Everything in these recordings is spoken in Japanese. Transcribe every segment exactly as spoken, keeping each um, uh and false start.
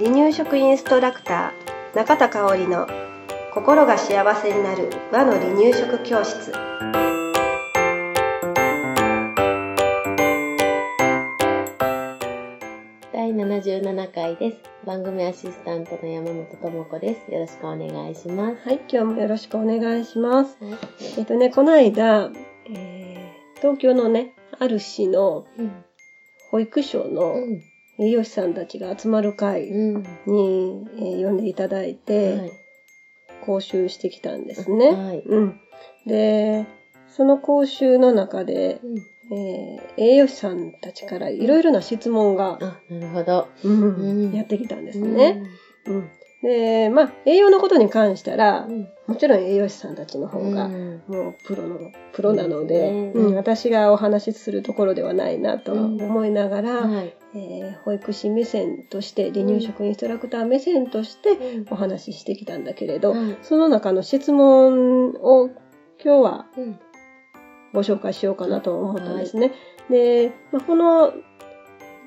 離乳食インストラクター中田香織の心が幸せになる和の離乳食教室。だいななじゅうななかいです。番組アシスタントの山本智子です。よろしくお願いします。はい、今日もよろしくお願いします。はい、えっとねこの間、えー、東京のねある市の保育所の、うん、栄養士さんたちが集まる会に、うん、えー、呼んでいただいて、はい、講習してきたんですね。はい、うん、で、その講習の中で、うん、えー、栄養士さんたちからいろいろな質問が、うん、あ、なるほど、うんうん、やってきたんですね。うんうん、で、まあ、栄養のことに関したら、うん、もちろん栄養士さんたちの方が、うん、もうプロの、プロなので、うんうん、私がお話しするところではないなと思いながら、うん、はい、えー、保育士目線として、離乳食インストラクター目線としてお話ししてきたんだけれど、うん、その中の質問を今日はご紹介しようかなと思ったんですね。うん、はい、で、まあ、この、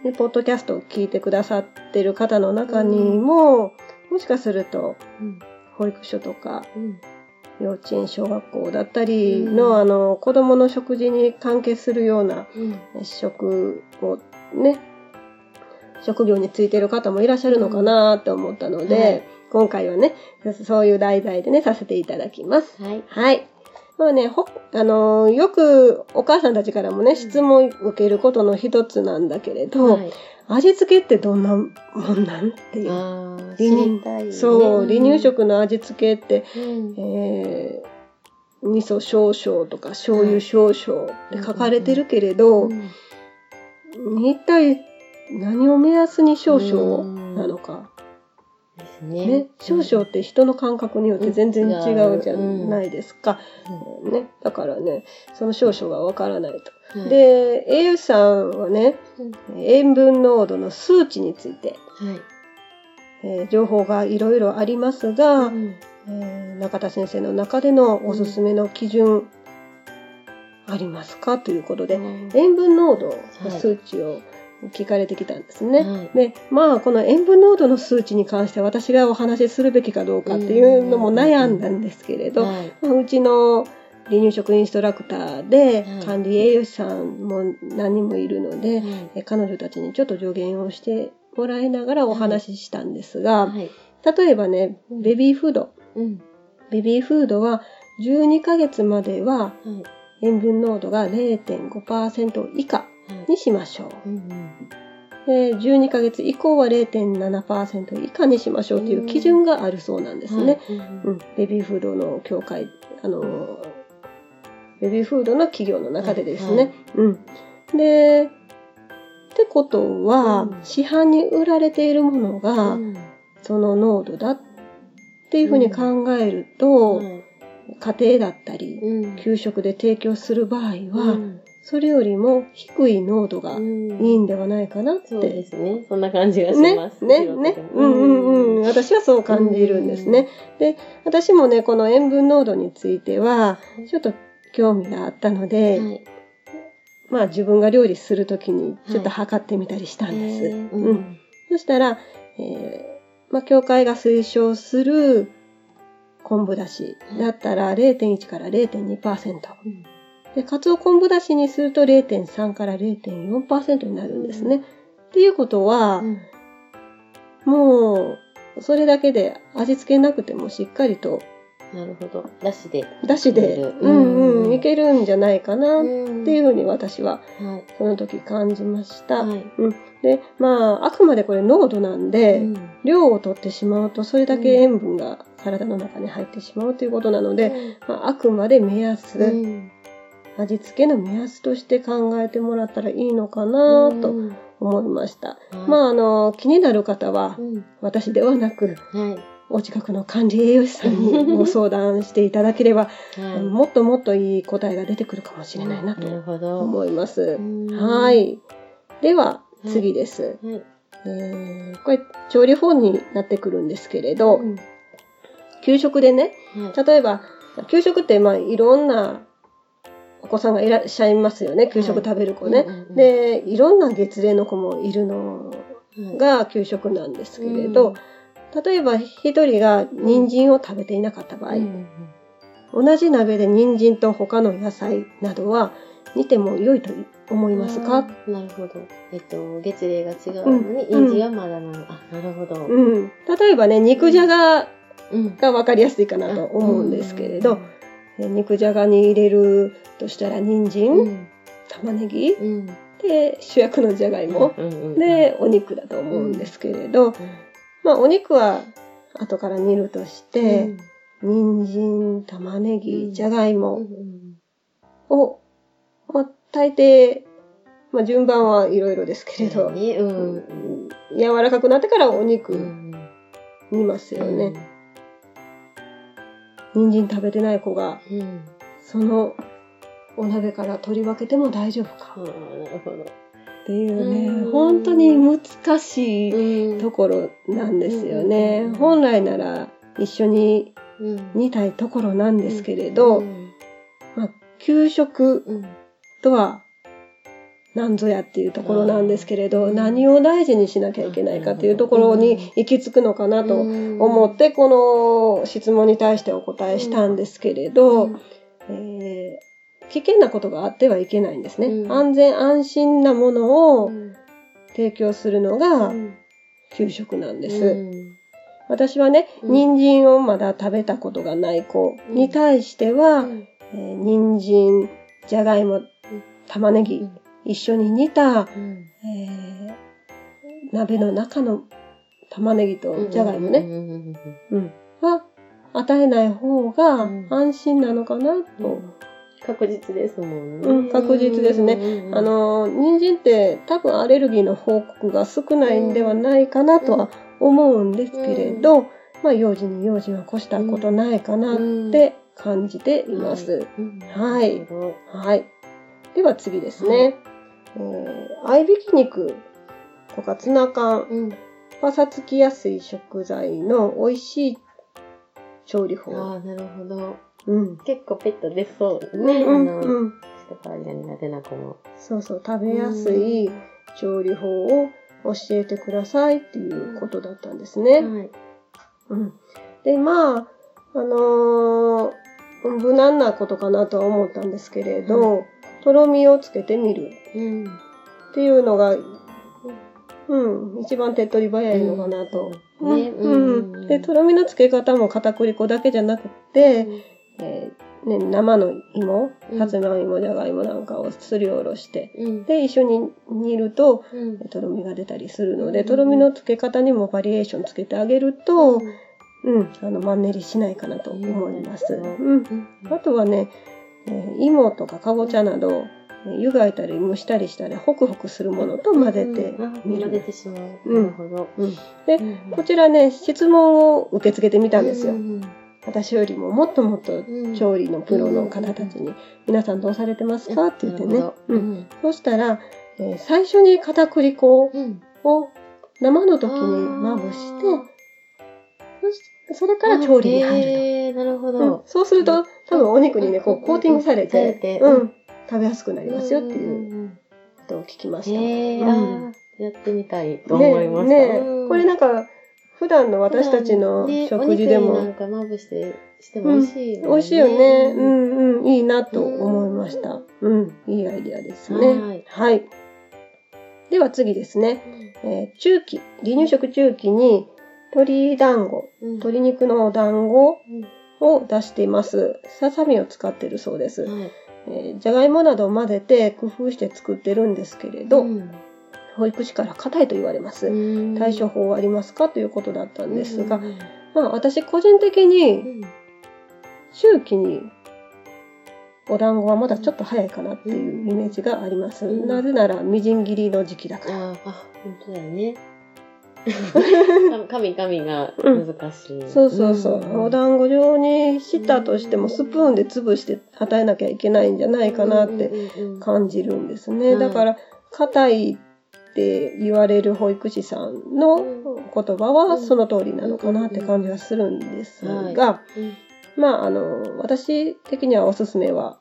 ね、ポッドキャストを聞いてくださってる方の中にも、もしかすると、うん、保育所とか、うん、幼稚園、小学校だったりの、うん、あの、子供の食事に関係するような、うん、食をね、職業についている方もいらっしゃるのかなと思ったので、うん、はい、今回はね、そういう題材でね、させていただきます。はい。はい。まあね、ほ、あの、よくお母さんたちからもね、質問を受けることの一つなんだけれど、はい、味付けってどんなもんなんっていう。あー、知りたいね。そう、離乳食の味付けって、うん、えー、味噌少々とか醤油少々って書かれてるけれど、うんうん、一体何を目安に少々なのか。ですね。ね、少々って人の感覚によって全然違うじゃないですか。うんうん、ね、だからね、その少々がわからないと。はい、で、栄養士さんはね、塩分濃度の数値について、はい、えー、情報がいろいろありますが、うん、えー、中田先生の中でのおすすめの基準ありますか、ということで、うん、塩分濃度の数値を、はい、聞かれてきたんですね。はい、で、まあ、この塩分濃度の数値に関して私がお話しするべきかどうかっていうのも悩んだんですけれど、はい、まあ、うちの離乳食インストラクターで管理栄養士さんも何人もいるので、はい、え、彼女たちにちょっと助言をしてもらいながらお話ししたんですが、はいはい、例えばね、ベビーフード、うん、ベビーフードはじゅうにかげつまでは塩分濃度が れいてんごパーセント 以下にしましょう、うんうん、で、じゅうにかげつ以降は れいてんななパーセント 以下にしましょうという基準があるそうなんですね。うん、はい、うん、ベビーフードの協会、あのベビーフードの企業の中でですね、はいはい、うん、で、ってことは、うん、市販に売られているものが、うん、その濃度だっていうふうに考えると、うんはい、家庭だったり、うん、給食で提供する場合は、うん、それよりも低い濃度がいいんではないかなって。そうですね。そんな感じがします。ね。ね。ね。うんうんうん。私はそう感じるんですね。で、私もね、この塩分濃度については、ちょっと興味があったので、はい、まあ自分が料理するときにちょっと測ってみたりしたんです。はい、うん。そしたら、えー、まあ協会が推奨する昆布だしだったら れいてんいち から れいてんにパーセント。うん、で、かつお昆布だしにすると れいてんさん から れいてんよんパーセント になるんですね。うん、っていうことは、うん、もう、それだけで味付けなくてもしっかりと。なるほど。だしで。だしで。うんうん。いけるんじゃないかなっていうふうに私は、その時感じました。はい、うん。で、まあ、あくまでこれ濃度なんで、うん、量を取ってしまうと、それだけ塩分が体の中に入ってしまうということなので、うんまあ、あくまで目安。うん、味付けの目安として考えてもらったらいいのかなと思いました。うん、まあ、あの、気になる方は、うん、私ではなく、はい、お近くの管理栄養士さんにご相談していただければ、はい、もっともっといい答えが出てくるかもしれないなと思います。はい。では、次です。はいはいえー、これ、調理法になってくるんですけれど、うん、給食でね、はい、例えば、給食って、まあ、いろんなお子さんがいらっしゃいますよね、給食食べる子ね、うんうんうん、でいろんな月齢の子もいるのが給食なんですけれど、うん、例えば一人が人参を食べていなかった場合、うんうん、同じ鍋で人参と他の野菜などは煮ても良いと思いますか？なるほど、えっと、月齢が違うのに、うん、人参はまだなの、あ、なるほど、うん、例えばね肉じゃがが分かりやすいかなと思うんですけれど、うんうん、肉じゃがに入れるとしたら人参、うん、玉ねぎ、うん、で主役のじゃがいも、うんうんうん、でお肉だと思うんですけれど、うんうん、まあ、お肉は後から煮るとして、うん、人参、玉ねぎ、じゃがいもを大抵、まあ、順番はいろいろですけれど、うん、柔らかくなってからお肉煮ますよね、うん、人参食べてない子が、うん、そのお鍋から取り分けても大丈夫か、うん、なるほどっていうね、うん、本当に難しいところなんですよね、うん、本来なら一緒に煮たいところなんですけれど、うんうん、まあ、給食、うんとは何ぞやっていうところなんですけれど、何を大事にしなきゃいけないかというところに行き着くのかなと思って、この質問に対してお答えしたんですけれど、え危険なことがあってはいけないんですね。安全安心なものを提供するのが給食なんです。私はね、人参をまだ食べたことがない子に対しては、え人参、じゃがいも、玉ねぎ、うん、一緒に煮た、うんえー、鍋の中の玉ねぎとじゃがいもね、うん、は与えない方が安心なのかなと、うん、確実ですもんね、うん、確実ですね、うん、あの人参って多分アレルギーの報告が少ないんではないかなとは思うんですけれど、うんうん、まあ、用心に用心は越したことないかなって感じています、うんうん、はい、はいでは次ですね、うんえー、合いびき肉とかツナ缶はさつきやすい食材の美味しい調理法。ああ、なるほど、うん、結構ペット出そうね、うんうん、あの、うん、人から苦手な子もそうそう食べやすい調理法を教えてくださいっていうことだったんですね、うんはいうん、でまああのー、無難なことかなとは思ったんですけれど、うんとろみをつけてみるっていうのが、うん、一番手っ取り早いのかなと、うんねうん、でとろみのつけ方も片栗粉だけじゃなくて、うんえーね、生の芋、さつまいも、じゃがいもなんかをすりおろして、うん、で一緒に煮ると、うん、とろみが出たりするので、とろみのつけ方にもバリエーションつけてあげると、うんうん、あのマンネリしないかなと思います、うんうん、あとはね芋とかかぼちゃなど湯がいたり蒸したりしたりホクホクするものと混ぜてみる、うん、混ぜてしまう、うん、なるほど、うん、で、うん、こちらね質問を受け付けてみたんですよ、うんうん、私よりももっともっと調理のプロの方たちに、うん、皆さんどうされてますかって言ってね、うんうん、そうしたら、えー、最初に片栗粉を生の時にまぶして、うん、そ, それから調理に入ると、えー、なるほど、うん、そうすると多分お肉にね、こうコーティングされて、うん、食べやすくなりますよっていうことを聞きました。えーうん、やってみたいと思いました。ねねうん、これなんか普段の私たちの食事でも、ね、お肉になんかまぶしてしても美味しい、ねうん。美味しいよね。うんうんいいなと思いました。うん、うん、いいアイデアですね。はい。はい、では次ですね。えー、中期離乳食中期に鶏団子、うん、鶏肉の団子。うんを出しています。ささみを使っているそうです。はいえー、じゃがいもなどを混ぜて工夫して作ってるんですけれど、うん、保育士から硬いと言われます。対処法はありますかということだったんですが、まあ、私個人的に中期にお団子はまだちょっと早いかなっていうイメージがあります。なぜならみじん切りの時期だから。ああ、本当だよね。神々が難しい、うん、そうそうそう、うん、お団子状にしたとしてもスプーンで潰して与えなきゃいけないんじゃないかなって感じるんですね、うんうんうん、だから硬いって言われる保育士さんの言葉はその通りなのかなって感じはするんですが、まああの私的にはおすすめは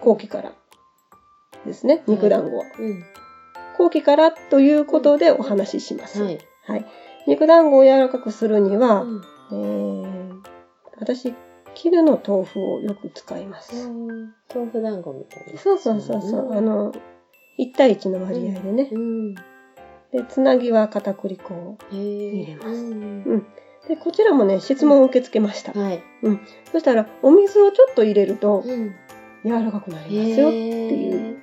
後期からですね、肉団子は、はい、うん、後期からということでお話しします、はいはい、肉団子を柔らかくするには、うん、えー、私絹の豆腐をよく使います、うん、豆腐団子みたいな、そうそうそうそう、うん、あのいち対いちの割合でね、うんうん、でつなぎは片栗粉を入れます、うんうん、でこちらもね質問を受け付けました、うん、はい、うん、そしたらお水をちょっと入れると、うん、柔らかくなりますよっていう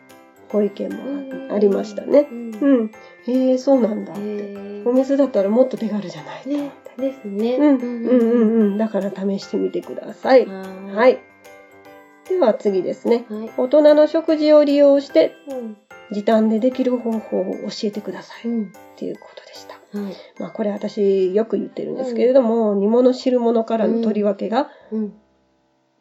ご意見もありましたね、うんうん、へえ、そうなんだって、お水だったらもっと手軽じゃないと思って、ね、ですね、うんうんうんうん、だから試してみてください、はい、では次ですね、はい、大人の食事を利用して、うん、時短でできる方法を教えてください、うん、っていうことでした、うん、まあ、これ私よく言ってるんですけれども、うん、煮物汁物からの取り分けが、うんうん、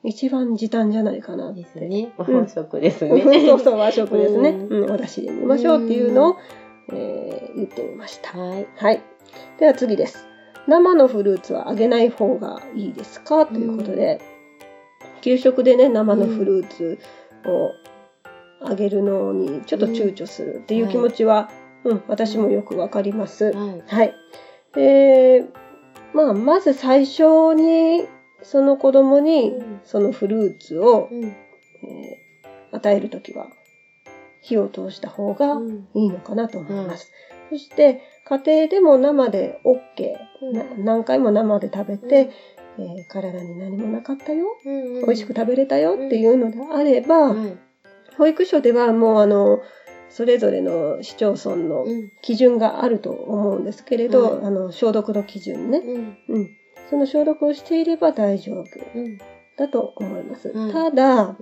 一番時短じゃないかなってですね、和食ですね、うん、そうそう和食ですね、うんうん、お出汁で煮ましょうっていうのを、うん、えー、言ってみました、はい、はい、では次です。生のフルーツは揚げない方がいいですか、ということで、うん、給食でね生のフルーツを揚げるのにちょっと躊躇するっていう気持ちは、うん、はい、うん、私もよくわかります、はい、はい、で、まあ、まず最初にその子供にそのフルーツを、うん、えー、与えるときは火を通した方がいいのかなと思います、うんうん、そして家庭でも生で OK、うん、何回も生で食べて、うん、えー、体に何もなかったよ、うんうん、美味しく食べれたよっていうのであれば、うんうん、保育所ではもうあのそれぞれの市町村の基準があると思うんですけれど、うん、あの消毒の基準ね、うんうん、その消毒をしていれば大丈夫だと思います、うん、ただ、うん、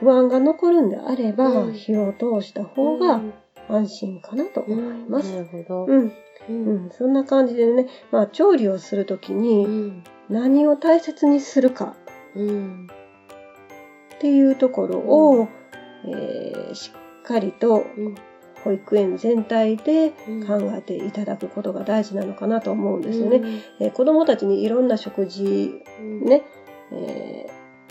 不安が残るんであれば、うん、火を通した方が安心かなと思います、うん、なるほど、うんうん、そんな感じでね、まあ、調理をするときに何を大切にするかっていうところを、うん、えー、しっかりと、うん、保育園全体で考えていただくことが大事なのかなと思うんですよね、うん、えー、子どもたちにいろんな食事、うん、ね、え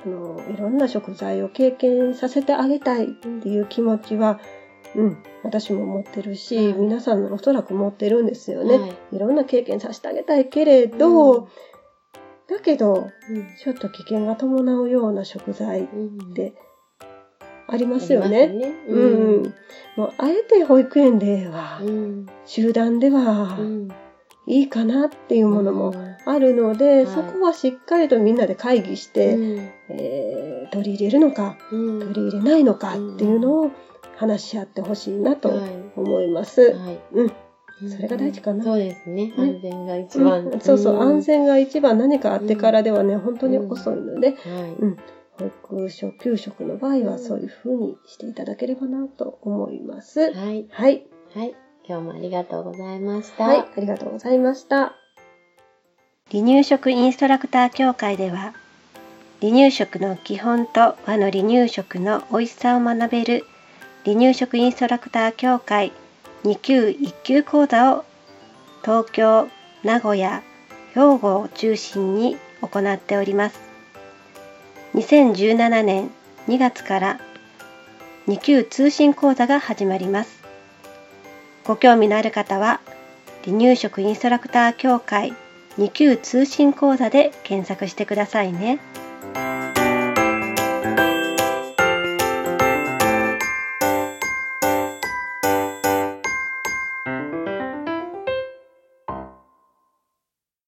ー、あのいろんな食材を経験させてあげたいっていう気持ちは、うんうん、私も持ってるし、はい、皆さんおそらく持ってるんですよね、はい、いろんな経験させてあげたいけれど、うん、だけど、うん、ちょっと危険が伴うような食材って、うん、ありますよね。ね、うんうん、もうあえて保育園では、うん、集団では、うん、いいかなっていうものもあるので、うん、そこはしっかりとみんなで会議して、うん、えー、取り入れるのか、うん、取り入れないのかっていうのを話し合ってほしいなと思います。うん、はいはい、うん、それが大事かな、うん、そうですね、安全が一番、うんうん、そうそう、安全が一番、何かあってからではね、本当に遅いので、うん、はい、うん、保育所給食の場合はそういう風にしていただければなと思います、うん、はい、はいはい、今日もありがとうございました、はい、ありがとうございました。離乳食インストラクター協会では、離乳食の基本と和の離乳食の美味しさを学べる離乳食インストラクター協会に級いち級講座を東京、名古屋、兵庫を中心に行っております。にせんじゅうななねんにがつからに級通信講座が始まります。ご興味のある方は、離乳食インストラクター協会に級通信講座で検索してくださいね。